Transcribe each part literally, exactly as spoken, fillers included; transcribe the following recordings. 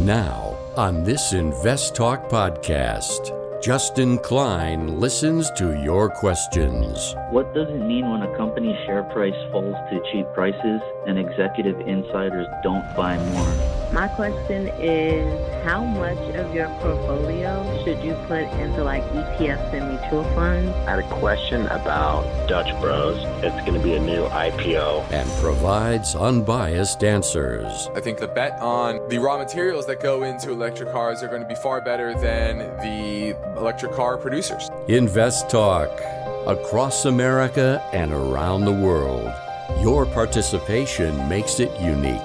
Now, on this Invest Talk podcast, Justin Klein listens to your questions. What does it mean when a company's share price falls to cheap prices and executive insiders don't buy more? My question is, how much of your portfolio should you put into like E T Fs and mutual funds? I had a question about Dutch Bros. It's going to be a new I P O. And provides unbiased answers. I think the bet on the raw materials that go into electric cars are going to be far better than the electric car producers. Invest Talk, across America and around the world. Your participation makes it unique.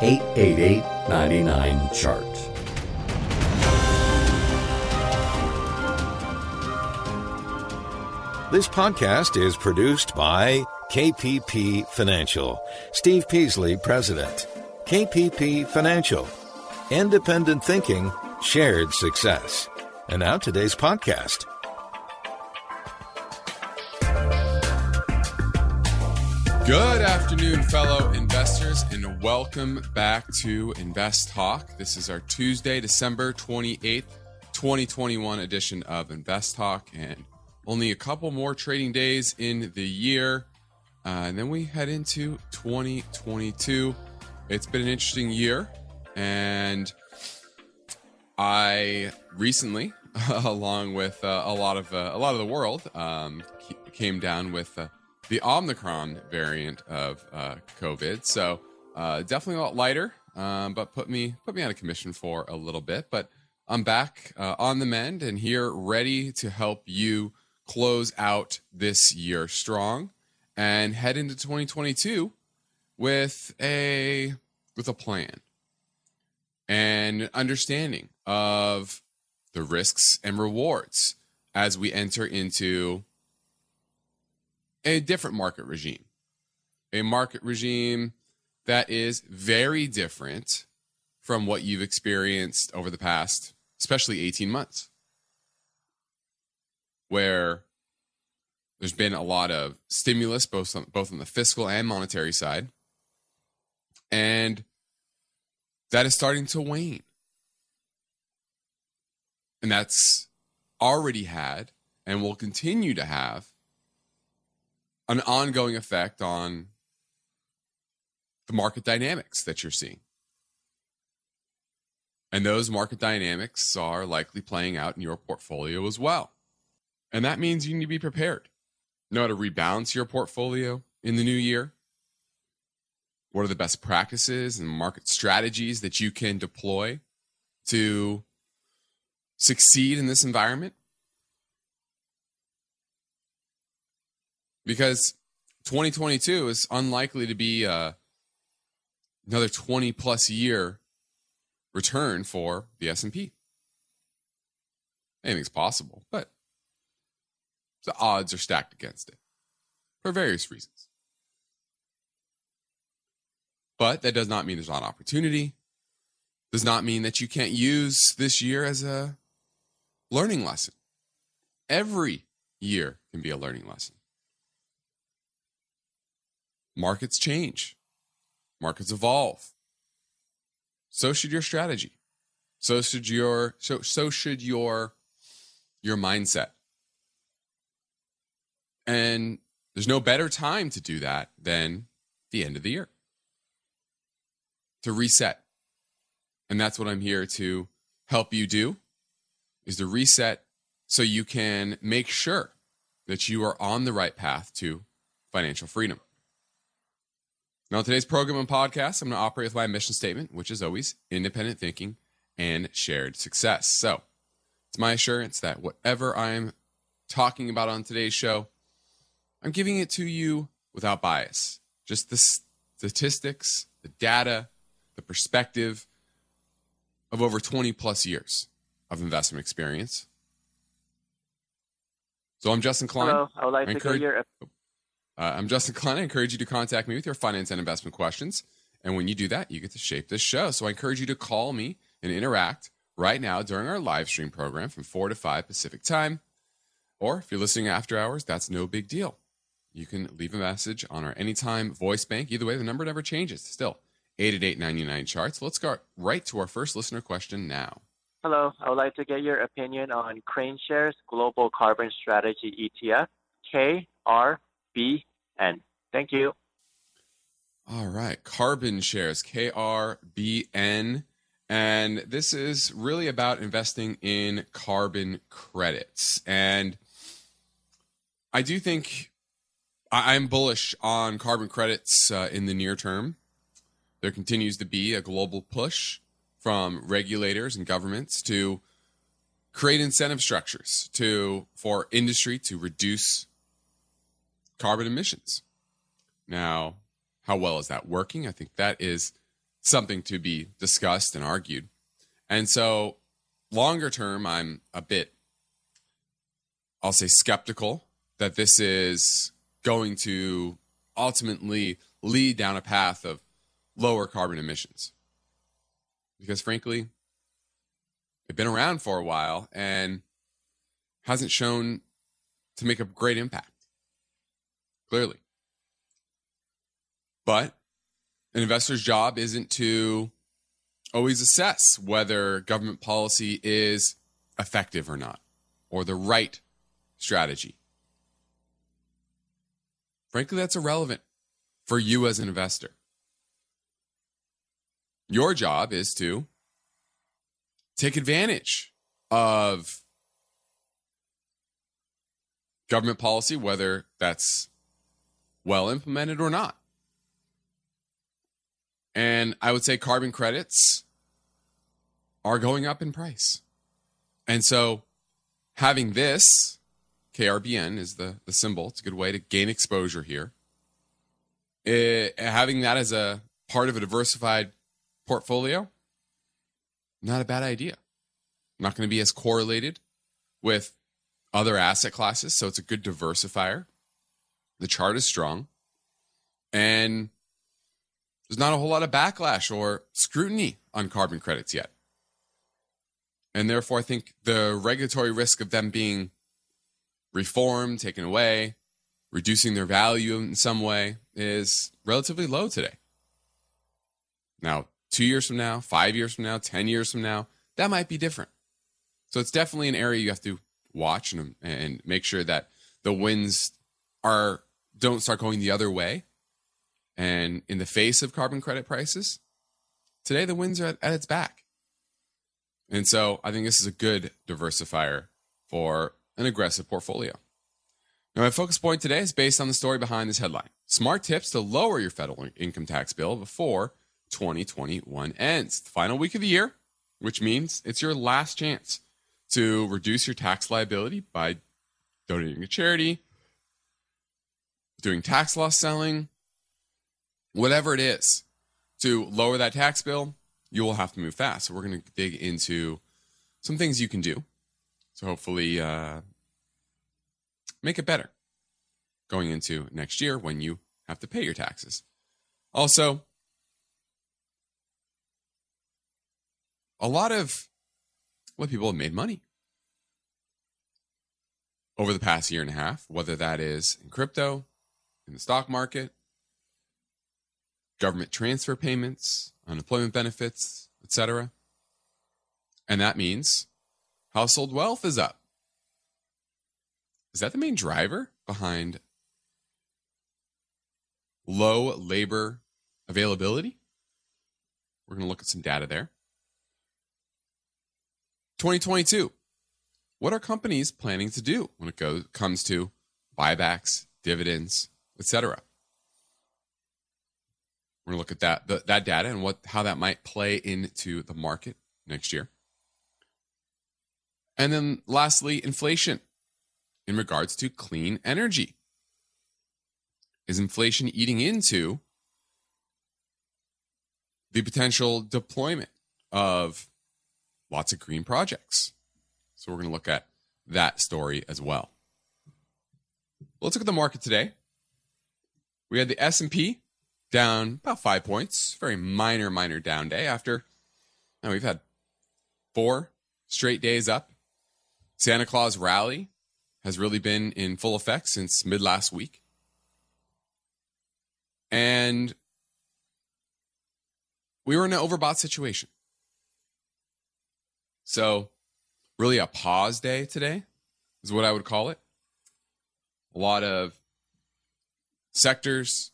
eight eight eight, nine nine, C H A R T. This podcast is produced by K P P Financial. Steve Peasley, President. K P P Financial. Independent thinking, shared success. And now today's podcast. Good afternoon, fellow investors, and welcome back to Invest Talk. This is our Tuesday, December twenty-eighth, twenty twenty-one edition of Invest Talk, and only a couple more trading days in the year. Uh, and then we head into twenty twenty-two. It's been an interesting year, and I recently, along with uh, a lot of uh, a lot of the world, um, came down with uh, the Omicron variant of uh, COVID. So uh, definitely a lot lighter, um, but put me put me out of commission for a little bit. But I'm back uh, on the mend and here, ready to help you close out this year strong and head into twenty twenty-two with a with a plan and understanding of the risks and rewards as we enter into a different market regime, a market regime that is very different from what you've experienced over the past, especially eighteen months, where there's been a lot of stimulus, both on, both on the fiscal and monetary side, and that is starting to wane. And that's already had and will continue to have an ongoing effect on the market dynamics that you're seeing. And those market dynamics are likely playing out in your portfolio as well. And that means you need to be prepared. Know how to rebalance your portfolio in the new year. What are the best practices and market strategies that you can deploy to succeed in this environment? Because twenty twenty-two is unlikely to be uh, another twenty plus year return for the S and P. Anything's possible, but the odds are stacked against it for various reasons. But that does not mean there's not opportunity. Does not mean that you can't use this year as a learning lesson. Every year can be a learning lesson. Markets change. Markets evolve. So should your strategy. So should your so so should your your mindset. And there's no better time to do that than the end of the year. To reset. And that's what I'm here to help you do, is to reset so you can make sure that you are on the right path to financial freedom. Now, on today's program and podcast, I'm going to operate with my mission statement, which is always independent thinking and shared success. So it's my assurance that whatever I'm talking about on today's show, I'm giving it to you without bias. Just the statistics, the data, the perspective of over twenty plus years of investment experience. So I'm Justin Klein. Hello, I would like I to go your... uh, I'm Justin Klein. I encourage you to contact me with your finance and investment questions. And when you do that, you get to shape this show. So I encourage you to call me and interact right now during our live stream program from four to five Pacific time. Or if you're listening after hours, that's no big deal. You can leave a message on our anytime voice bank. Either way, the number never changes. Still, eight eight eight, nine nine charts. Let's go right to our first listener question now. Hello, I would like to get your opinion on Krane Shares Global Carbon Strategy E T F, K R B N. Thank you. All right, Carbon Shares, K R B N. And this is really about investing in carbon credits. And I do think I'm bullish on carbon credits uh, in the near term. There continues to be a global push from regulators and governments to create incentive structures to for industry to reduce carbon emissions. Now, how well is that working? I think that is something to be discussed and argued. And so longer term, I'm a bit, I'll say skeptical that this is going to ultimately lead down a path of lower carbon emissions. Because frankly, they've been around for a while and hasn't shown to make a great impact, clearly. But an investor's job isn't to always assess whether government policy is effective or not, or the right strategy. Frankly, that's irrelevant for you as an investor. Your job is to take advantage of government policy, whether that's well implemented or not. And I would say carbon credits are going up in price. And so having this, K R B N is the, the symbol. It's a good way to gain exposure here. It, having that as a part of a diversified portfolio, not a bad idea. Not going to be as correlated with other asset classes, so it's a good diversifier. The chart is strong, and there's not a whole lot of backlash or scrutiny on carbon credits yet. And therefore, I think the regulatory risk of them being reformed, taken away, reducing their value in some way is relatively low today. Now, Two years from now, five years from now, ten years from now, that might be different. So it's definitely an area you have to watch and, and make sure that the winds are don't start going the other way. And in the face of carbon credit prices, today the winds are at, at its back. And so I think this is a good diversifier for an aggressive portfolio. Now, my focus point today is based on the story behind this headline. Smart tips to lower your federal income tax bill before twenty twenty-one ends, the final week of the year, which means it's your last chance to reduce your tax liability by donating to charity, doing tax loss selling, whatever it is to lower that tax bill. You will have to move fast. So we're going to dig into some things you can do. So hopefully uh, make it better going into next year when you have to pay your taxes. Also, a lot of what people have made money over the past year and a half, whether that is in crypto, in the stock market, government transfer payments, unemployment benefits, et cetera. And that means household wealth is up. Is that the main driver behind low labor availability? We're going to look at some data there. twenty twenty-two, what are companies planning to do when it goes, comes to buybacks, dividends, et cetera? We're going to look at that the, that data and what how that might play into the market next year. And then lastly, inflation in regards to clean energy. Is inflation eating into the potential deployment of lots of green projects? So we're going to look at that story as well. Let's look at the market today. We had the S and P down about five points. Very minor, minor down day after. Now we've had four straight days up. Santa Claus rally has really been in full effect since mid last week. And we were in an overbought situation. So really a pause day today is what I would call it. A lot of sectors,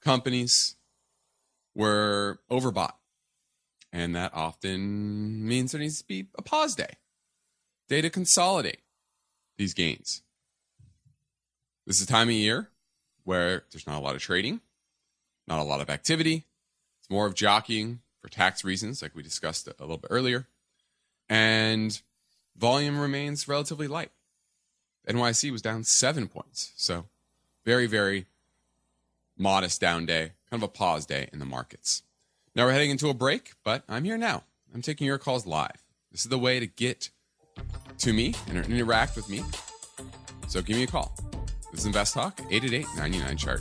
companies were overbought. And that often means there needs to be a pause day, day to consolidate these gains. This is a time of year where there's not a lot of trading, not a lot of activity. It's more of jockeying for tax reasons, like we discussed a little bit earlier. And volume remains relatively light. N Y C was down seven points. So very, very modest down day, kind of a pause day in the markets. Now we're heading into a break, but I'm here now. I'm taking your calls live. This is the way to get to me and interact with me. So give me a call. This is Invest Talk, eight eight eight, nine nine, chart.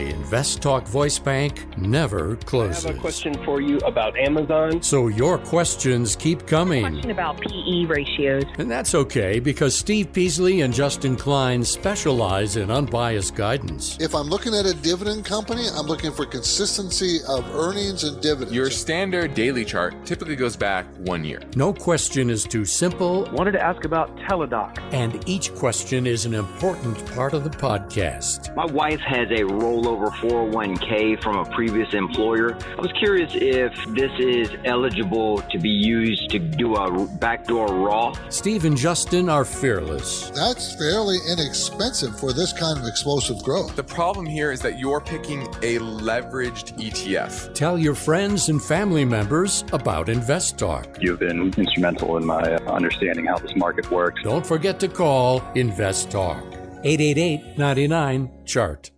Invest Talk Voice Bank never closes. I have a question for you about Amazon. So your questions keep coming. A question about P E ratios. And that's okay, because Steve Peasley and Justin Klein specialize in unbiased guidance. If I'm looking at a dividend company, I'm looking for consistency of earnings and dividends. Your standard daily chart typically goes back one year. No question is too simple. Wanted to ask about Teladoc. And each question is an important part of the podcast. My wife has a rollover four oh one k from a previous employer. I was curious if this is eligible to be used to do a backdoor Roth. Steve and Justin are fearless. That's fairly inexpensive for this kind of explosive growth. The problem here is that you're picking a leveraged E T F. Tell your friends and family members about Invest Talk. You've been instrumental in my understanding how this market works. Don't forget to call Invest Talk, eight eight eight, nine nine, chart.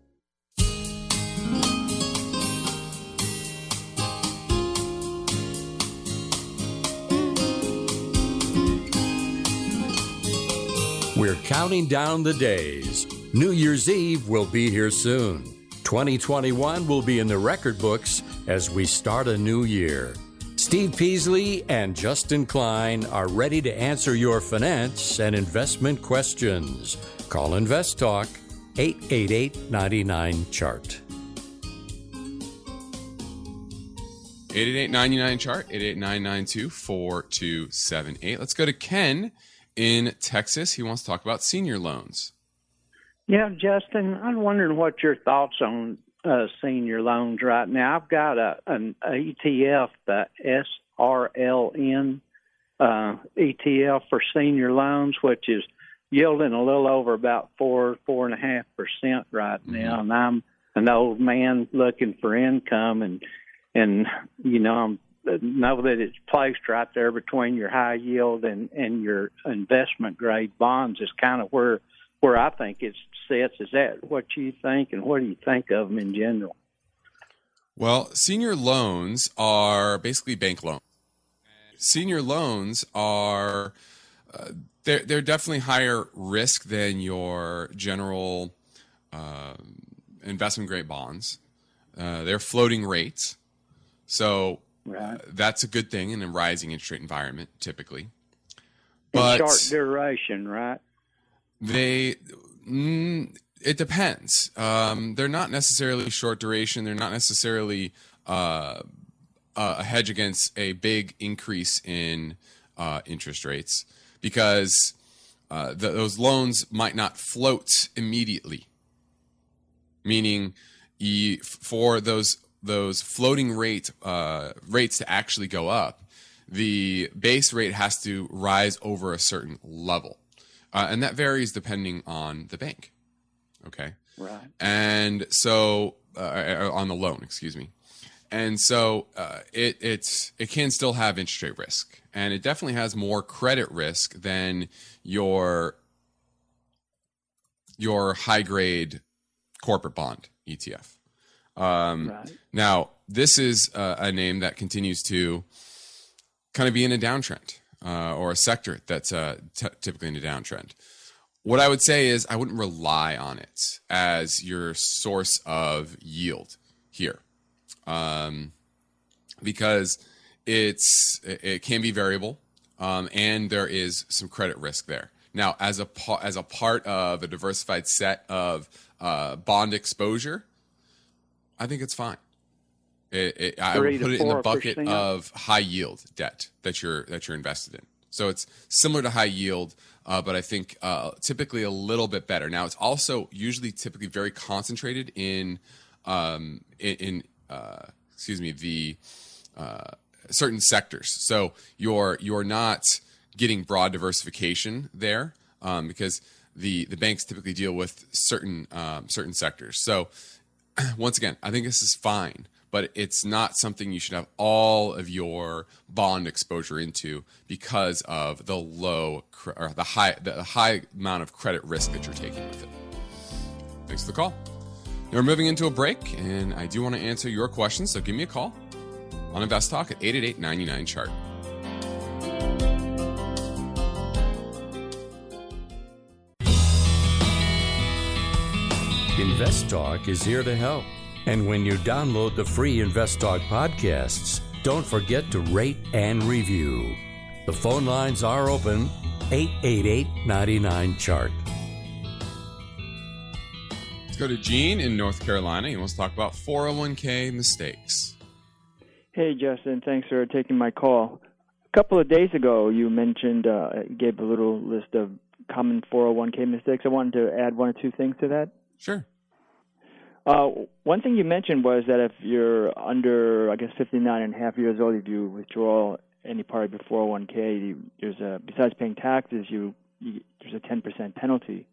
We're counting down the days. New Year's Eve will be here soon. twenty twenty-one will be in the record books as we start a new year. Steve Peasley and Justin Klein are ready to answer your finance and investment questions. Call Invest Talk, eight eight eight, nine nine, chart. eight eight eight, nine nine, chart, eight eight eight, nine nine two, four two seven eight. Let's go to Ken in Texas. He wants to talk about senior loans. Yeah, Justin, I'm wondering what your thoughts on uh, senior loans right now. I've got a, an E T F, the S R L N uh, E T F for senior loans, which is yielding a little over about four, four and a half percent right now. Mm-hmm. And I'm an old man looking for income, and and you know I'm. know that it's placed right there between your high yield and, and your investment grade bonds is kind of where where I think it sits. Is that what you think, and what do you think of them in general? Well, senior loans are basically bank loans. Senior loans are uh, they're they're definitely higher risk than your general uh, investment grade bonds. Uh, they're floating rates, so. Right. Uh, that's a good thing in a rising interest rate environment, typically. But short duration, right? They, mm, it depends. Um, they're not necessarily short duration. They're not necessarily uh, a hedge against a big increase in uh, interest rates, because uh, the, those loans might not float immediately. Meaning, e, for those. those floating rate uh, rates to actually go up, the base rate has to rise over a certain level. Uh, and that varies depending on the bank. Okay. Right. And so uh, on the loan, excuse me. And so uh, it, it's, it can still have interest rate risk, and it definitely has more credit risk than your, your high grade corporate bond E T F. Um, right. Now, this is uh, a name that continues to kind of be in a downtrend, uh, or a sector that's uh, t- typically in a downtrend. What I would say is I wouldn't rely on it as your source of yield here, um, because it's it can be variable. um, and there is some credit risk there. Now, as a pa- as a part of a diversified set of uh, bond exposure, I think it's fine. It, it, I would put it in the bucket of high yield debt that you're that you're invested in. So it's similar to high yield, uh, but I think uh, typically a little bit better. Now, it's also usually typically very concentrated in um, in, in uh, excuse me the uh, certain sectors. So you're you're not getting broad diversification there um, because the the banks typically deal with certain um, certain sectors. So once again, I think this is fine. But it's not something you should have all of your bond exposure into because of the low or the high the high amount of credit risk that you're taking with it. Thanks for the call. Now we're moving into a break, and I do want to answer your questions, so give me a call on Invest Talk at eight eight eight, nine nine, C H A R T. Invest Talk is here to help. And when you download the free Invest Talk podcasts, don't forget to rate and review. The phone lines are open, eight eight eight, nine nine, C H A R T. Let's go to Gene in North Carolina. He wants to talk about four oh one k mistakes. Hey, Justin. Thanks for taking my call. A couple of days ago, you mentioned, uh, gave a little list of common four oh one k mistakes. I wanted to add one or two things to that. Sure. Uh, one thing you mentioned was that if you're under, I guess, fifty-nine and a half years old, if you withdraw any part of your four oh one k, you, there's a, besides paying taxes, you, you there's a ten percent penalty.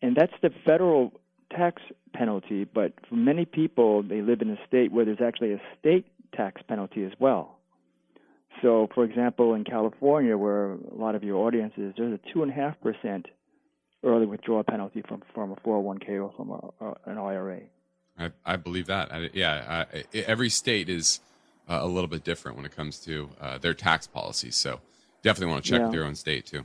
And that's the federal tax penalty, but for many people, they live in a state where there's actually a state tax penalty as well. So, for example, in California, where a lot of your audience is, there's a two point five percent early withdrawal penalty from, from a four oh one k or from a, uh, an I R A. I, I believe that. I, yeah, I, I, every state is uh, a little bit different when it comes to uh, their tax policies. So definitely want to check yeah. their own state too.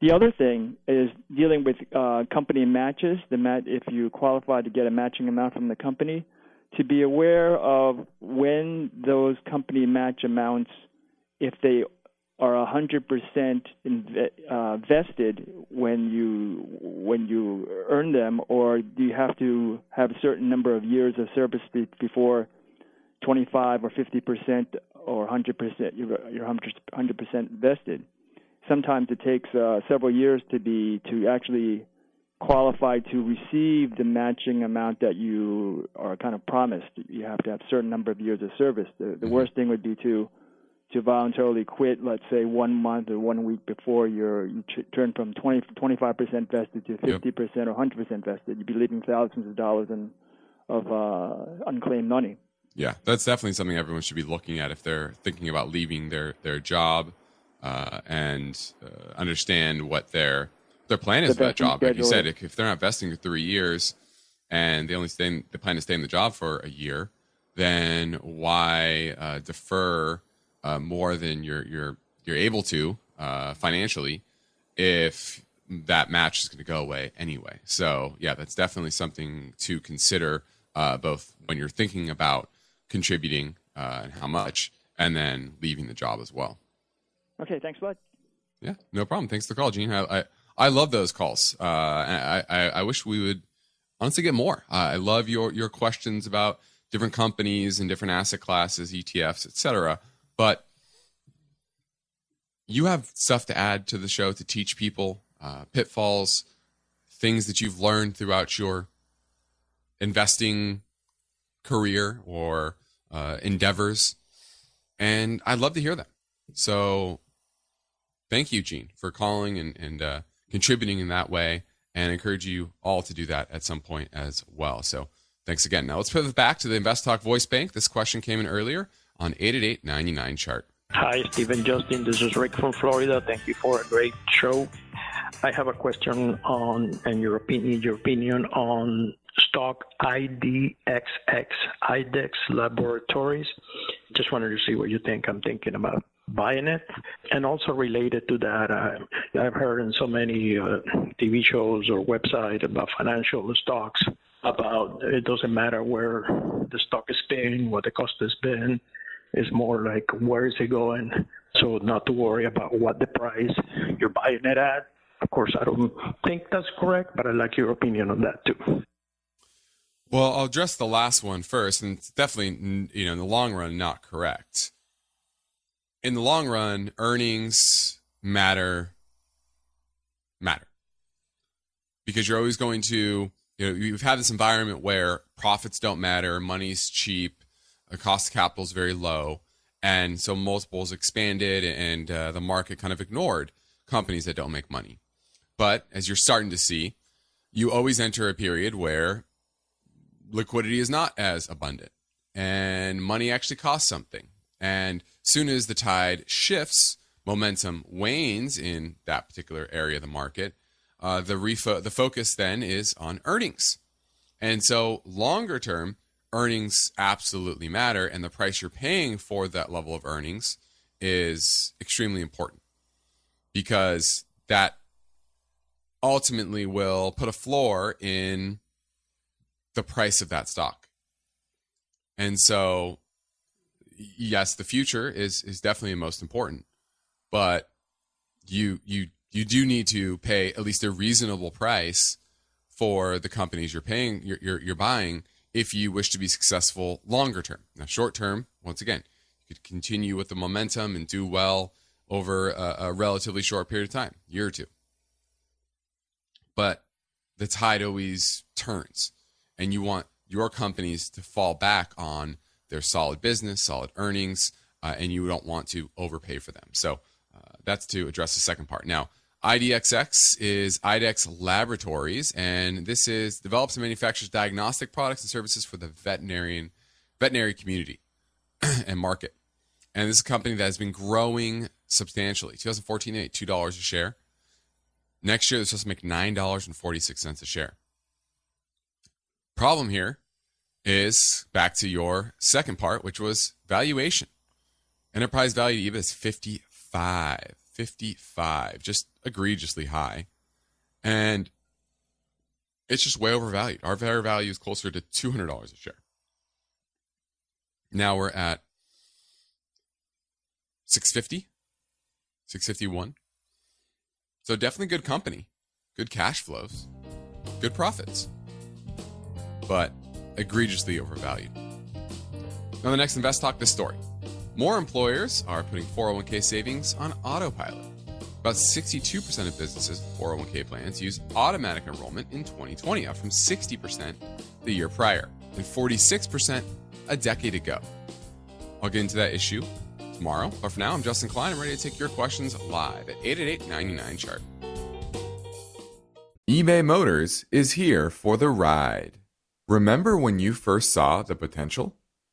The other thing is dealing with uh, company matches. The mat, if you qualify to get a matching amount from the company, to be aware of when those company match amounts, if they are one hundred percent inv- uh, vested when you when you earn them, or do you have to have a certain number of years of service be- before twenty-five or fifty percent or one hundred percent you're, you're one hundred percent vested? Sometimes it takes uh, several years to be to actually qualify to receive the matching amount that you are kind of promised. You have to have a certain number of years of service. The, the worst thing would be to to voluntarily quit, let's say, one month or one week before you're, you ch- turn from twenty, twenty-five percent vested to fifty percent yep. or one hundred percent vested. You'd be leaving thousands of dollars in, of uh, unclaimed money. Yeah, that's definitely something everyone should be looking at if they're thinking about leaving their, their job uh, and uh, understand what their their plan is the for that job. Like you said, if, if they're not vesting for three years and they only stay in, the plan is stay in the job for a year, then why uh, defer Uh, more than you're you're you're able to uh, financially, if that match is going to go away anyway. So yeah, that's definitely something to consider uh, both when you're thinking about contributing uh, and how much, and then leaving the job as well. Okay, thanks, bud. Yeah, no problem. Thanks for the call, Gene. I I, I love those calls. Uh, I, I I wish we would honestly get more. Uh, I love your your questions about different companies and different asset classes, E T Fs, et cetera. But you have stuff to add to the show to teach people, uh, pitfalls, things that you've learned throughout your investing career or uh, endeavors. And I'd love to hear them. So thank you, Gene, for calling and, and uh, contributing in that way, and encourage you all to do that at some point as well. So thanks again. Now let's pivot back to the Invest Talk Voice Bank. This question came in earlier on eight eight eight, nine nine, C H A R T. Hi, Steve and Justin. This is Rick from Florida. Thank you for a great show. I have a question on, and your opinion, your opinion on stock I D X X, IDEXX Laboratories. Just wanted to see what you think. I'm thinking about buying it. And also related to that, I, I've heard in so many uh, T V shows or websites about financial stocks, about it doesn't matter where the stock is been, what the cost has been. It's more like, where is it going? So not to worry about what the price you're buying it at. Of course, I don't think that's correct, but I'd like your opinion on that too. Well, I'll address the last one first, and it's definitely, you know, in the long run, not correct. In the long run, earnings matter, matter. Because you're always going to, you know, you've had this environment where profits don't matter, money's cheap, the cost of capital is very low, and so multiples expanded and uh, the market kind of ignored companies that don't make money. But as you're starting to see, you always enter a period where liquidity is not as abundant and money actually costs something. And soon as the tide shifts, momentum wanes in that particular area of the market. Uh, the refo- the focus then is on earnings. And so longer term, earnings absolutely matter. And the price you're paying for that level of earnings is extremely important, because that ultimately will put a floor in the price of that stock. And so, yes, the future is is definitely the most important, but you you you do need to pay at least a reasonable price for the companies you're paying you're you're, you're buying if you wish to be successful longer term. Now, short term, once again, you could continue with the momentum and do well over a, a relatively short period of time, year or two. But the tide always turns, and you want your companies to fall back on their solid business, solid earnings, uh, and you don't want to overpay for them. So uh, that's to address the second part. Now, I D X X is IDEXX Laboratories, and this is develops and manufactures diagnostic products and services for the veterinarian veterinary community and market. And this is a company that has been growing substantially. twenty fourteen, they made two dollars a share. Next year, they're supposed to make nine dollars and forty-six cents a share. Problem here is back to your second part, which was valuation. Enterprise value to EBITDA is fifty-five, fifty-five, just egregiously high. And it's just way overvalued. Our fair value is closer to two hundred dollars a share. Now we're at six fifty, six fifty-one. So definitely good company, good cash flows, good profits, but egregiously overvalued. Now the next Invest Talk, this story. More employers are putting four oh one k savings on autopilot. About sixty-two percent of businesses with four oh one k plans use automatic enrollment in twenty twenty, up from sixty percent the year prior and forty-six percent a decade ago. I'll get into that issue tomorrow, but for now, I'm Justin Klein. I'm ready to take your questions live at eight eight eight, nine nine, C H A R T. eBay Motors is here for the ride. Remember when you first saw the potential?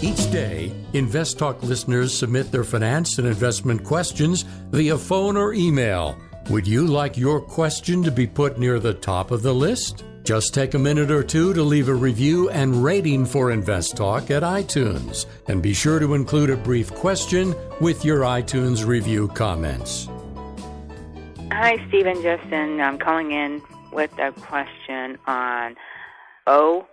Each day, InvestTalk listeners submit their finance and investment questions via phone or email. Would you like your question to be put near the top of the list? Just take a minute or two to leave a review and rating for InvestTalk at iTunes, and be sure to include a brief question with your iTunes review comments. Hi, Steve and Justin. I'm calling in with a question on O,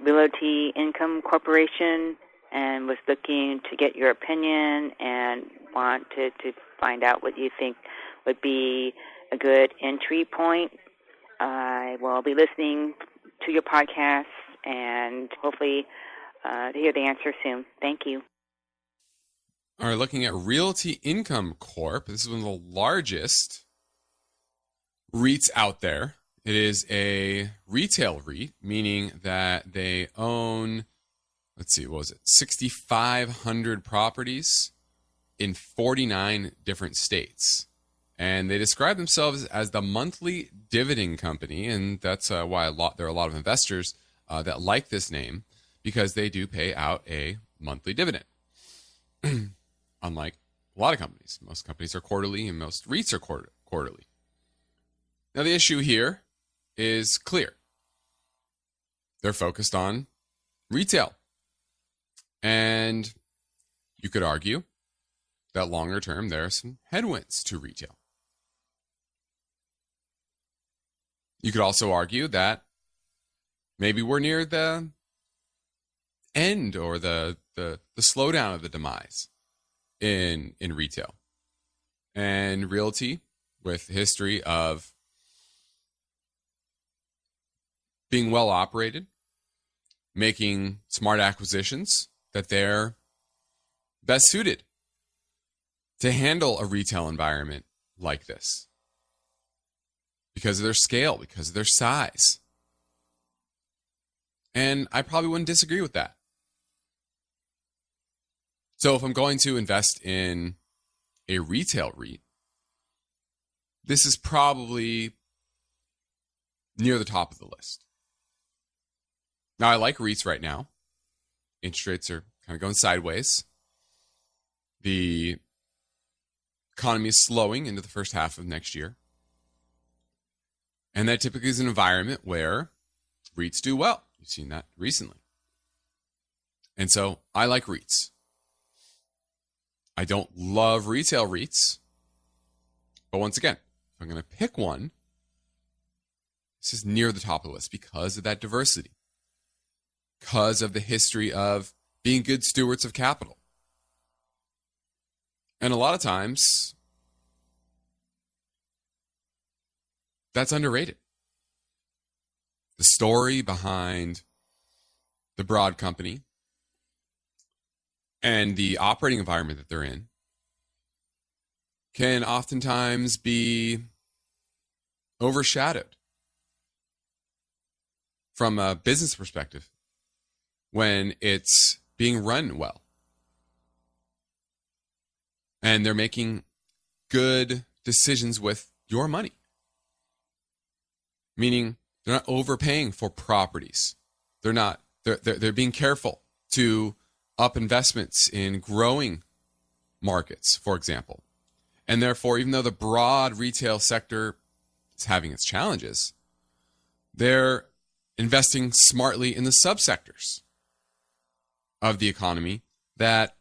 Realty Income Corporation, and was looking to get your opinion and wanted to find out what you think would be a good entry point. I will be listening to your podcast and hopefully uh, to hear the answer soon. Thank you. All right, looking at Realty Income Corp. This is one of the largest REITs out there. It is a retail REIT, meaning that they own... Let's see, what was it? six thousand five hundred properties in forty-nine different states. And they describe themselves as the monthly dividend company. And that's uh, why a lot there are a lot of investors uh, that like this name, because they do pay out a monthly dividend. Unlike a lot of companies. Most companies are quarterly and most REITs are quarter- quarterly. Now, the issue here is clear. They're focused on retail. And you could argue that longer term, there are some headwinds to retail. You could also argue that maybe we're near the end or the the, the slowdown of the demise in, in retail. And Realty, with history of being well operated, making smart acquisitions, that they're best suited to handle a retail environment like this because of their scale, because of their size. And I probably wouldn't disagree with that. So if I'm going to invest in a retail REIT, this is probably near the top of the list. Now, I like REITs right now. Interest rates are kind of going sideways. The economy is slowing into the first half of next year. And that typically is an environment where REITs do well. You've seen that recently. And so I like REITs. I don't love retail REITs. But once again, if I'm going to pick one, this is near the top of the list because of that diversity, because of the history of being good stewards of capital. And a lot of times, that's underrated. The story behind the broad company and the operating environment that they're in can oftentimes be overshadowed from a business perspective when it's being run well and they're making good decisions with your money, meaning they're not overpaying for properties. They're not, they're, they're, they're being careful to up investments in growing markets, for example. And therefore, even though the broad retail sector it's having its challenges, they're investing smartly in the subsectors of the economy that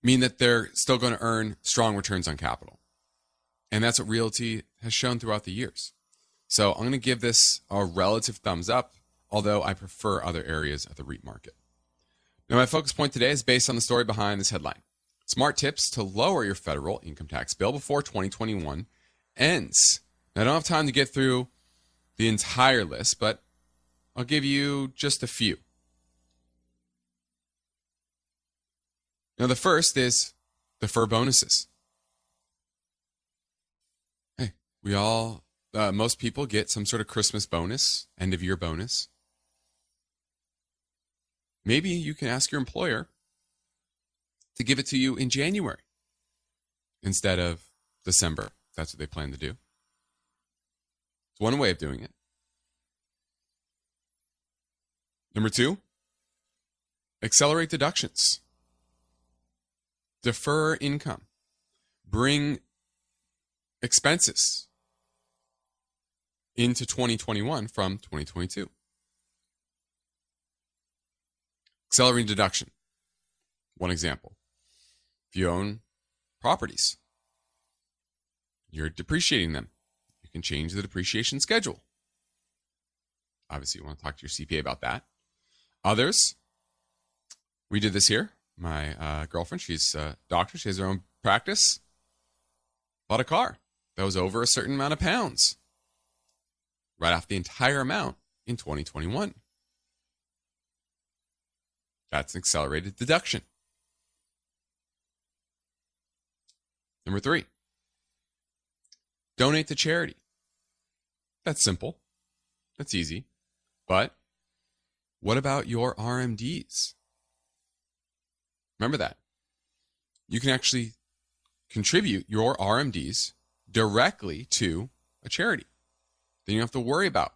mean that they're still going to earn strong returns on capital. And that's what Realty has shown throughout the years. So I'm going to give this a relative thumbs up, although I prefer other areas of the REIT market. Now, my focus point today is based on the story behind this headline. Smart tips to lower your federal income tax bill before twenty twenty-one ends. Now, I don't have time to get through the entire list, but I'll give you just a few. Now, the first is defer bonuses. Hey, we all, uh, most people get some sort of Christmas bonus, end of year bonus. Maybe you can ask your employer to give it to you in January instead of December. That's what they plan to do. It's one way of doing it. Number two, accelerate deductions. Defer income. Bring expenses into twenty twenty-one from twenty twenty-two. Accelerating deduction. One example. If you own properties, you're depreciating them. You can change the depreciation schedule. Obviously, you want to talk to your C P A about that. Others, we did this here. My uh, girlfriend, she's a doctor. She has her own practice. Bought a car that was over a certain amount of pounds. Write off the entire amount in twenty twenty-one. That's an accelerated deduction. Number three, donate to charity. That's simple. That's easy. But what about your R M Ds? Remember that. You can actually contribute your R M Ds directly to a charity. Then you don't have to worry about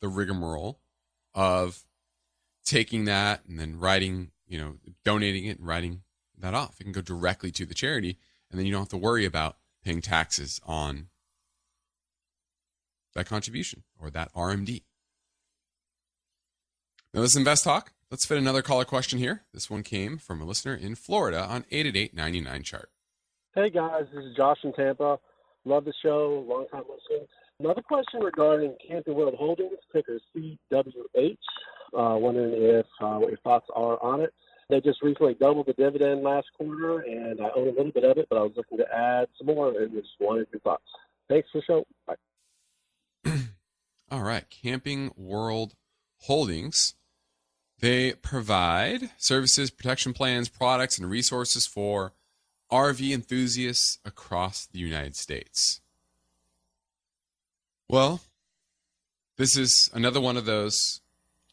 the rigmarole of taking that and then writing, you know, donating it and writing that off. It can go directly to the charity, and then you don't have to worry about paying taxes on that contribution or that R M D. Now, this Invest Talk. Let's fit another caller question here. This one came from a listener in Florida on eight eight eight, nine nine, C H A R T. Hey, guys. This is Josh in Tampa. Love the show. Long time listening. Another question regarding Camping World Holdings, ticker C W H. Uh, wondering if uh, what your thoughts are on it. They just recently doubled the dividend last quarter, and I own a little bit of it, but I was looking to add some more, and just wanted your thoughts. Thanks for the show. Bye. All right. Camping World Holdings. They provide services, protection plans, products, and resources for R V enthusiasts across the United States. Well, this is another one of those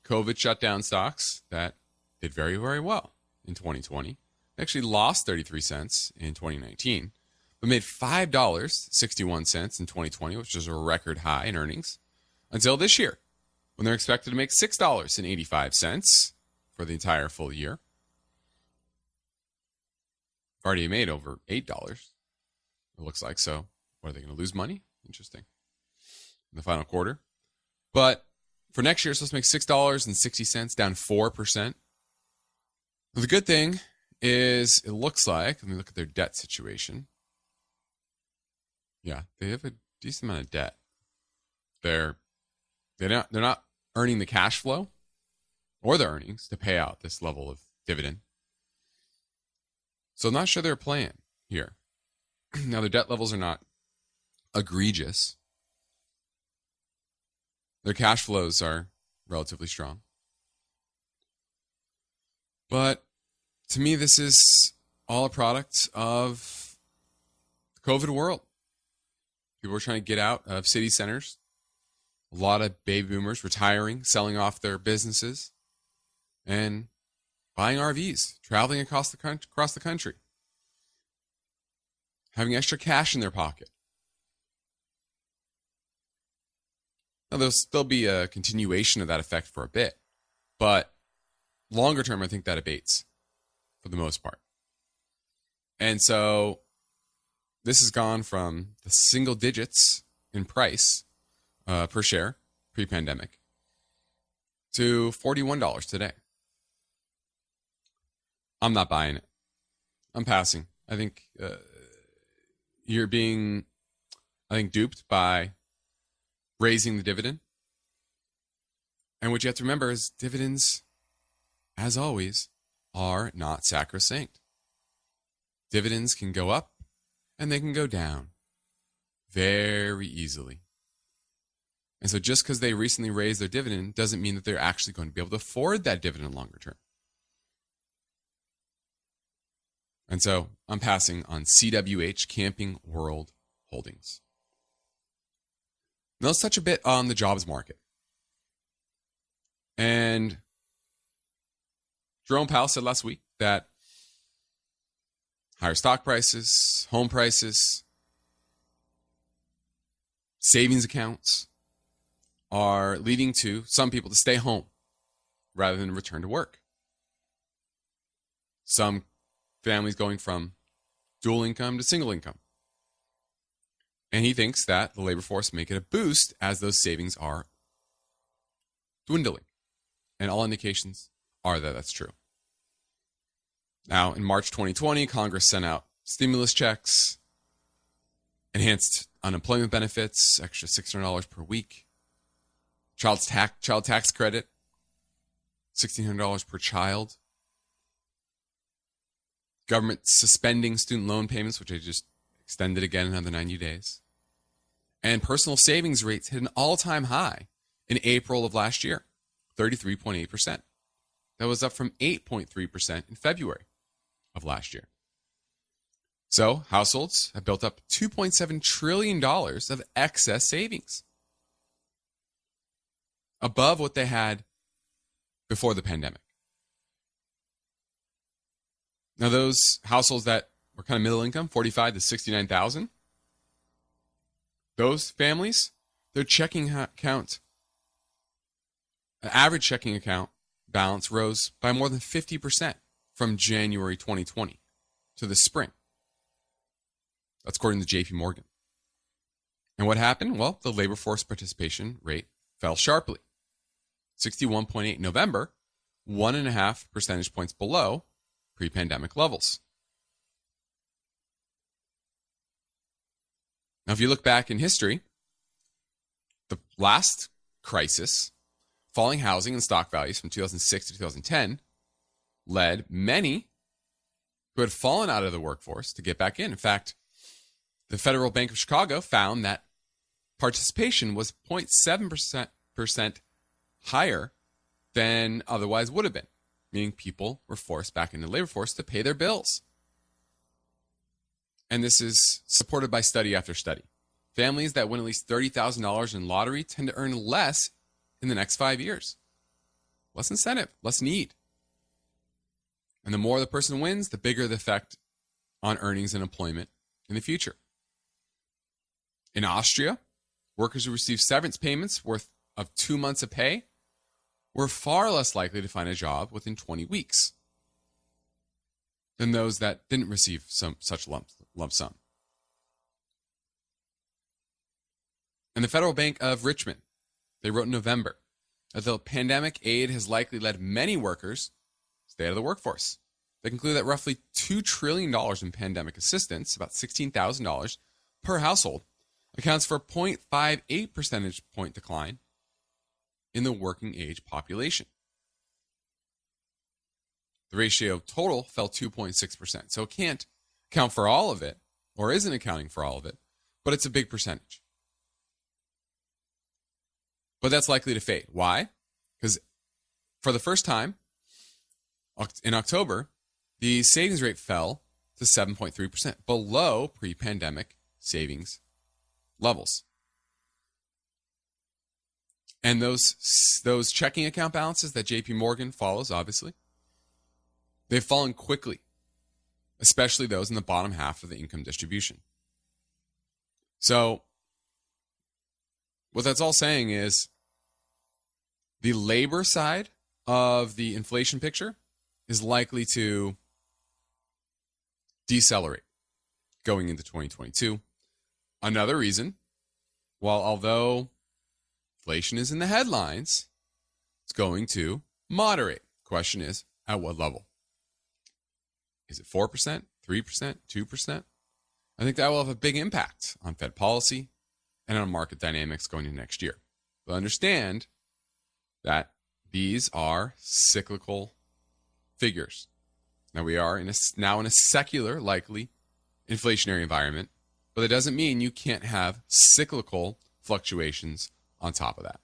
COVID shutdown stocks that did very, very well in twenty twenty. They actually lost thirty-three cents in twenty nineteen, but made five dollars and sixty-one cents in twenty twenty, which is a record high in earnings, until this year, when they're expected to make six dollars and eighty-five cents for the entire full year. Already made over eight dollars, it looks like. So what, are they going to lose money? Interesting. In the final quarter. But for next year, it's supposed to make six dollars and sixty cents, down four percent. The good thing is it looks like, let me look at their debt situation. Yeah, they have a decent amount of debt. They're They're not, they're not earning the cash flow or the earnings to pay out this level of dividend. So I'm not sure their plan here. Now, their debt levels are not egregious. Their cash flows are relatively strong. But to me, this is all a product of the COVID world. People are trying to get out of city centers. A lot of baby boomers retiring, selling off their businesses, and buying R Vs, traveling across the con- across the country, having extra cash in their pocket. Now, there'll still be a continuation of that effect for a bit, but longer term, I think that abates for the most part. And so this has gone from the single digits in price uh, per share pre-pandemic to forty-one dollars today. I'm not buying it. I'm passing. I think uh, you're being, I think, duped by raising the dividend. And what you have to remember is dividends, as always, are not sacrosanct. Dividends can go up and they can go down very easily. And so just because they recently raised their dividend doesn't mean that they're actually going to be able to afford that dividend longer term. And so I'm passing on C W H, Camping World Holdings. Now let's touch a bit on the jobs market. And Jerome Powell said last week that higher stock prices, home prices, savings accounts are leading to some people to stay home rather than return to work. Some families going from dual income to single income. And he thinks that the labor force may get a boost as those savings are dwindling. And all indications are that that's true. Now, in March twenty twenty, Congress sent out stimulus checks, enhanced unemployment benefits, extra six hundred dollars per week, child tax, child tax credit, one thousand six hundred dollars per child, government suspending student loan payments, which they just extended again another ninety days, and personal savings rates hit an all-time high in April of last year, thirty-three point eight percent. That was up from eight point three percent in February of last year. So households have built up two point seven trillion dollars of excess savings above what they had before the pandemic. Now those households that were kind of middle income, forty-five to sixty-nine thousand, those families, their checking account, an average checking account balance rose by more than fifty percent from January twenty twenty to the spring. That's according to J P Morgan. And what happened? Well, the labor force participation rate fell sharply. sixty-one point eight in November, one and a half percentage points below pre-pandemic levels. Now, if you look back in history, the last crisis, falling housing and stock values from two thousand six to two thousand ten led many who had fallen out of the workforce to get back in. In fact, the Federal Bank of Chicago found that participation was zero point seven percent higher than otherwise would have been, meaning people were forced back into the labor force to pay their bills. And this is supported by study after study. Families that win at least thirty thousand dollars in lottery tend to earn less in the next five years. Less incentive, less need. And the more the person wins, the bigger the effect on earnings and employment in the future. In Austria, workers who received severance payments worth of two months of pay were far less likely to find a job within twenty weeks than those that didn't receive some such lump, lump sum. And the Federal Bank of Richmond, they wrote in November that the pandemic aid has likely led many workers to stay out of the workforce. They conclude that roughly two trillion dollars in pandemic assistance, about sixteen thousand dollars per household, accounts for a zero point five eight percentage point decline in the working age population. The ratio total fell two point six percent. So it can't account for all of it, or isn't accounting for all of it, but it's a big percentage. But that's likely to fade. Why? Because for the first time in October, the savings rate fell to seven point three percent, below pre-pandemic savings levels. And those, those checking account balances that J P Morgan follows, obviously, they've fallen quickly, especially those in the bottom half of the income distribution. So what that's all saying is, the labor side of the inflation picture is likely to decelerate going into twenty twenty-two. Another reason While although inflation is in the headlines, it's going to moderate. Question is, at what level? Is it four percent, three percent, two percent? I think that will have a big impact on Fed policy and on market dynamics going into next year. But understand that these are cyclical figures. Now, we are in a, now in a secular, likely inflationary environment, but that doesn't mean you can't have cyclical fluctuations on top of that.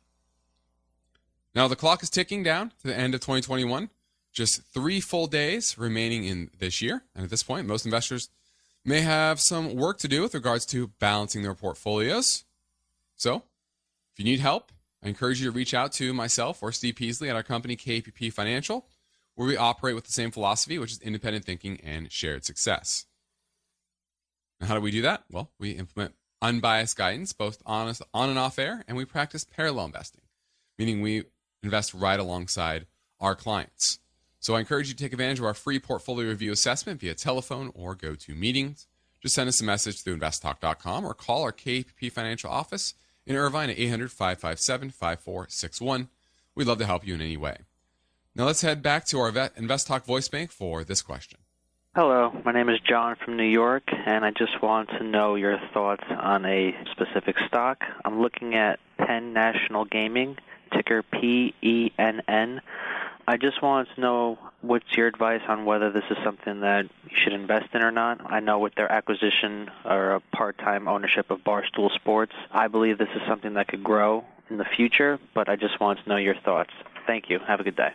Now, the clock is ticking down to the end of twenty twenty-one. Just three full days remaining in this year. And at this point, most investors may have some work to do with regards to balancing their portfolios. So if you need help, I encourage you to reach out to myself or Steve Peasley at our company, K P P Financial, where we operate with the same philosophy, which is independent thinking and shared success. Now, how do we do that? Well, we implement unbiased guidance, both on and off air, and we practice parallel investing, meaning we invest right alongside our clients. So I encourage you to take advantage of our free portfolio review assessment via telephone or go to meetings. Just send us a message through invest talk dot com or call our K P P Financial office in Irvine at eight hundred, five five seven, five four six one. We'd love to help you in any way. Now let's head back to our InvestTalk voice bank for this question. Hello, my name is John from New York, and I just want to know your thoughts on a specific stock. I'm looking at Penn National Gaming, ticker P E N N. I just wanted to know what's your advice on whether this is something that you should invest in or not. I know with their acquisition or a part-time ownership of Barstool Sports, I believe this is something that could grow in the future, but I just wanted to know your thoughts. Thank you. Have a good day.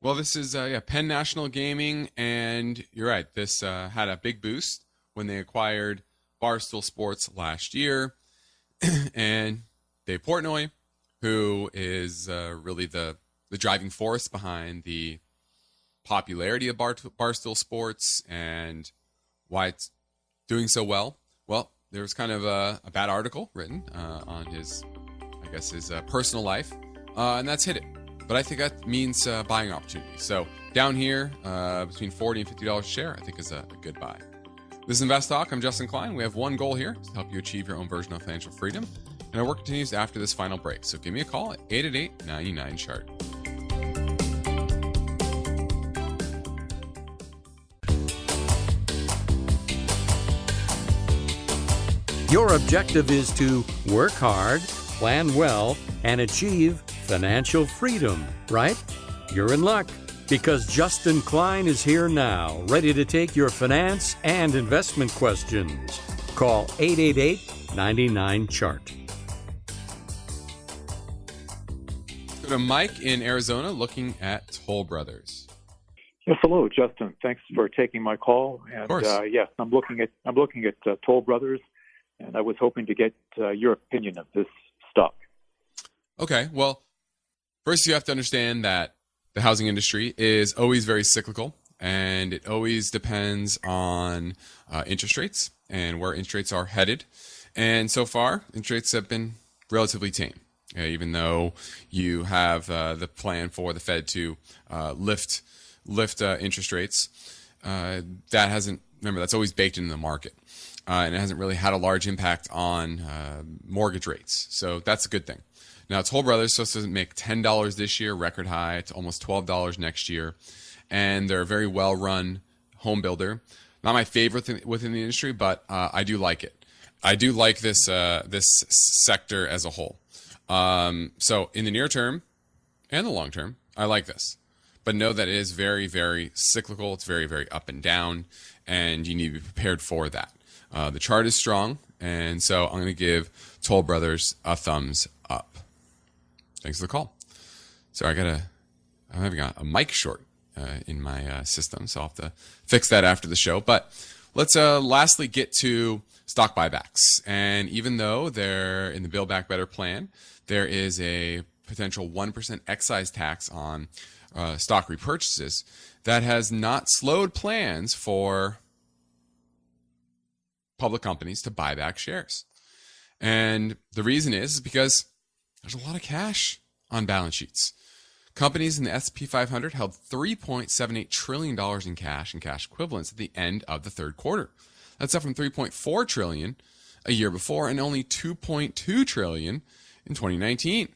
Well, this is uh, yeah, Penn National Gaming, and you're right. This uh, had a big boost when they acquired Barstool Sports last year, and Dave Portnoy, who is uh, really the the driving force behind the popularity of Bar- Barstool Sports and why it's doing so well. Well, there was kind of a, a bad article written uh, on his, I guess, his uh, personal life, uh, and that's hit it. But I think that means uh, buying opportunities. So down here, uh, between forty dollars and fifty dollars a share, I think is a, a good buy. This is InvestTalk. I'm Justin Klein. We have one goal here, to help you achieve your own version of financial freedom. And our work continues after this final break. So give me a call at eight eight eight, nine nine, chart. Your objective is to work hard, plan well, and achieve financial freedom, right? You're in luck, because Justin Klein is here now, ready to take your finance and investment questions. Call eight eight eight, nine nine, chart. Let's go to Mike in Arizona looking at Toll Brothers. Yes, hello, Justin. Thanks for taking my call. And, of course. Uh, yes, I'm looking at, I'm looking at uh, Toll Brothers. And I was hoping to get uh, your opinion of this stock. Okay. Well, first you have to understand that the housing industry is always very cyclical, and it always depends on uh, interest rates and where interest rates are headed. And so far, interest rates have been relatively tame, uh, even though you have uh, the plan for the Fed to uh, lift lift uh, interest rates. Uh, that hasn't, remember, that's always baked into the market. Uh, and it hasn't really had a large impact on uh, mortgage rates. So that's a good thing. Now, Toll Brothers supposed to make ten dollars this year, record high, to almost twelve dollars next year. And they're a very well-run home builder. Not my favorite thing within the industry, but uh, I do like it. I do like this uh, this sector as a whole. Um, so in the near term and the long term, I like this. But know that it is very, very cyclical. It's very, very up and down. And you need to be prepared for that. Uh, the chart is strong, and so I'm going to give Toll Brothers a thumbs up. Thanks for the call. So I got a, I'm having a, a mic short uh, in my uh, system, so I'll have to fix that after the show. But let's uh, lastly get to stock buybacks. And even though they're in the Build Back Better plan, there is a potential one percent excise tax on uh, stock repurchases that has not slowed plans for public companies to buy back shares. And the reason is, is because there's a lot of cash on balance sheets. Companies in the S and P five hundred held three point seven eight trillion dollars in cash and cash equivalents at the end of the third quarter. That's up from three point four trillion dollars a year before and only two point two trillion dollars in twenty nineteen.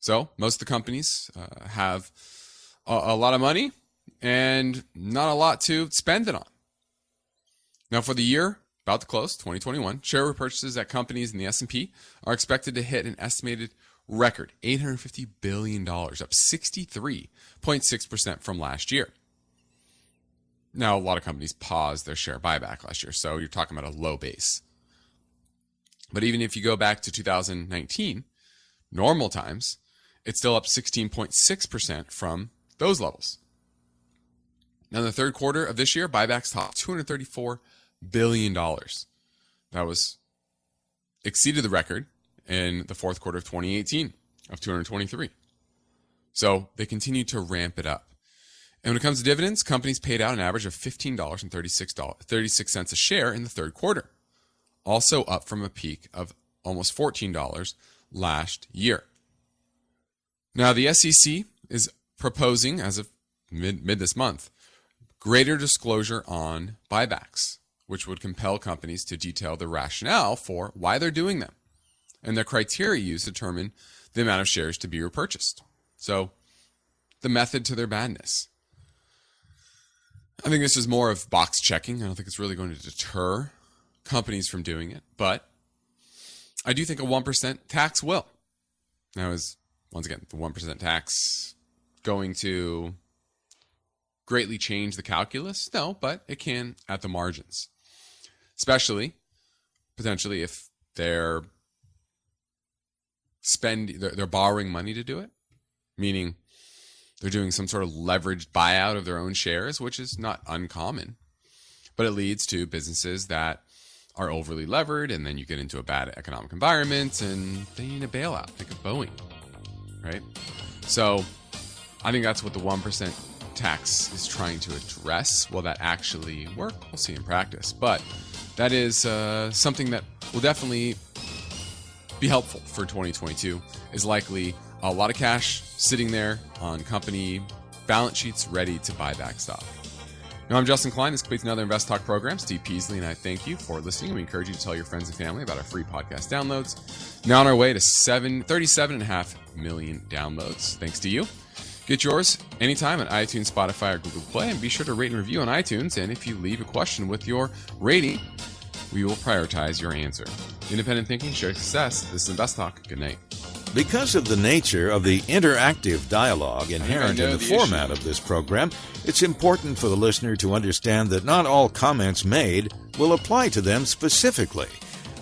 So most of the companies uh, have a, a lot of money and not a lot to spend it on. Now for the year about to close, twenty twenty-one, share repurchases at companies in the S and P are expected to hit an estimated record eight hundred fifty billion dollars, up sixty-three point six percent from last year. Now, a lot of companies paused their share buyback last year, so you're talking about a low base. But even if you go back to two thousand nineteen, normal times, it's still up sixteen point six percent from those levels. Now, in the third quarter of this year, buybacks topped two hundred thirty-four billion dollars. That was exceeded the record in the fourth quarter of twenty eighteen of two hundred twenty-three. So they continue to ramp it up. And when it comes to dividends, companies paid out an average of fifteen dollars and thirty-six cents a share in the third quarter, also up from a peak of almost fourteen dollars last year. Now, the S E C is proposing, as of mid, mid this month, greater disclosure on buybacks, which would compel companies to detail the rationale for why they're doing them and their criteria used to determine the amount of shares to be repurchased. So, the method to their madness. I think this is more of box checking. I don't think it's really going to deter companies from doing it, but I do think a one percent tax will. Now, is once again, the one percent tax going to greatly change the calculus? No, but it can at the margins, especially potentially if they're spend they're borrowing money to do it, meaning they're doing some sort of leveraged buyout of their own shares, which is not uncommon, but it leads to businesses that are overly levered, and then you get into a bad economic environment and they need a bailout, like a Boeing, right? So I think that's what the one percent tax is trying to address. Will that actually work? We'll see in practice, but that is uh, something that will definitely be helpful for twenty twenty-two. Is likely a lot of cash sitting there on company balance sheets ready to buy back stock. Now, I'm Justin Klein. This completes another Invest Talk program. Steve Peasley and I thank you for listening. We encourage you to tell your friends and family about our free podcast downloads. Now on our way to thirty-seven point five million downloads. Thanks to you. Get yours anytime at iTunes, Spotify, or Google Play. And be sure to rate and review on iTunes. And if you leave a question with your rating, we will prioritize your answer. Independent thinking, shared success. This is Invest Talk. Good night. Because of the nature of the interactive dialogue inherent in the, the format issue. of this program, it's important for the listener to understand that not all comments made will apply to them specifically.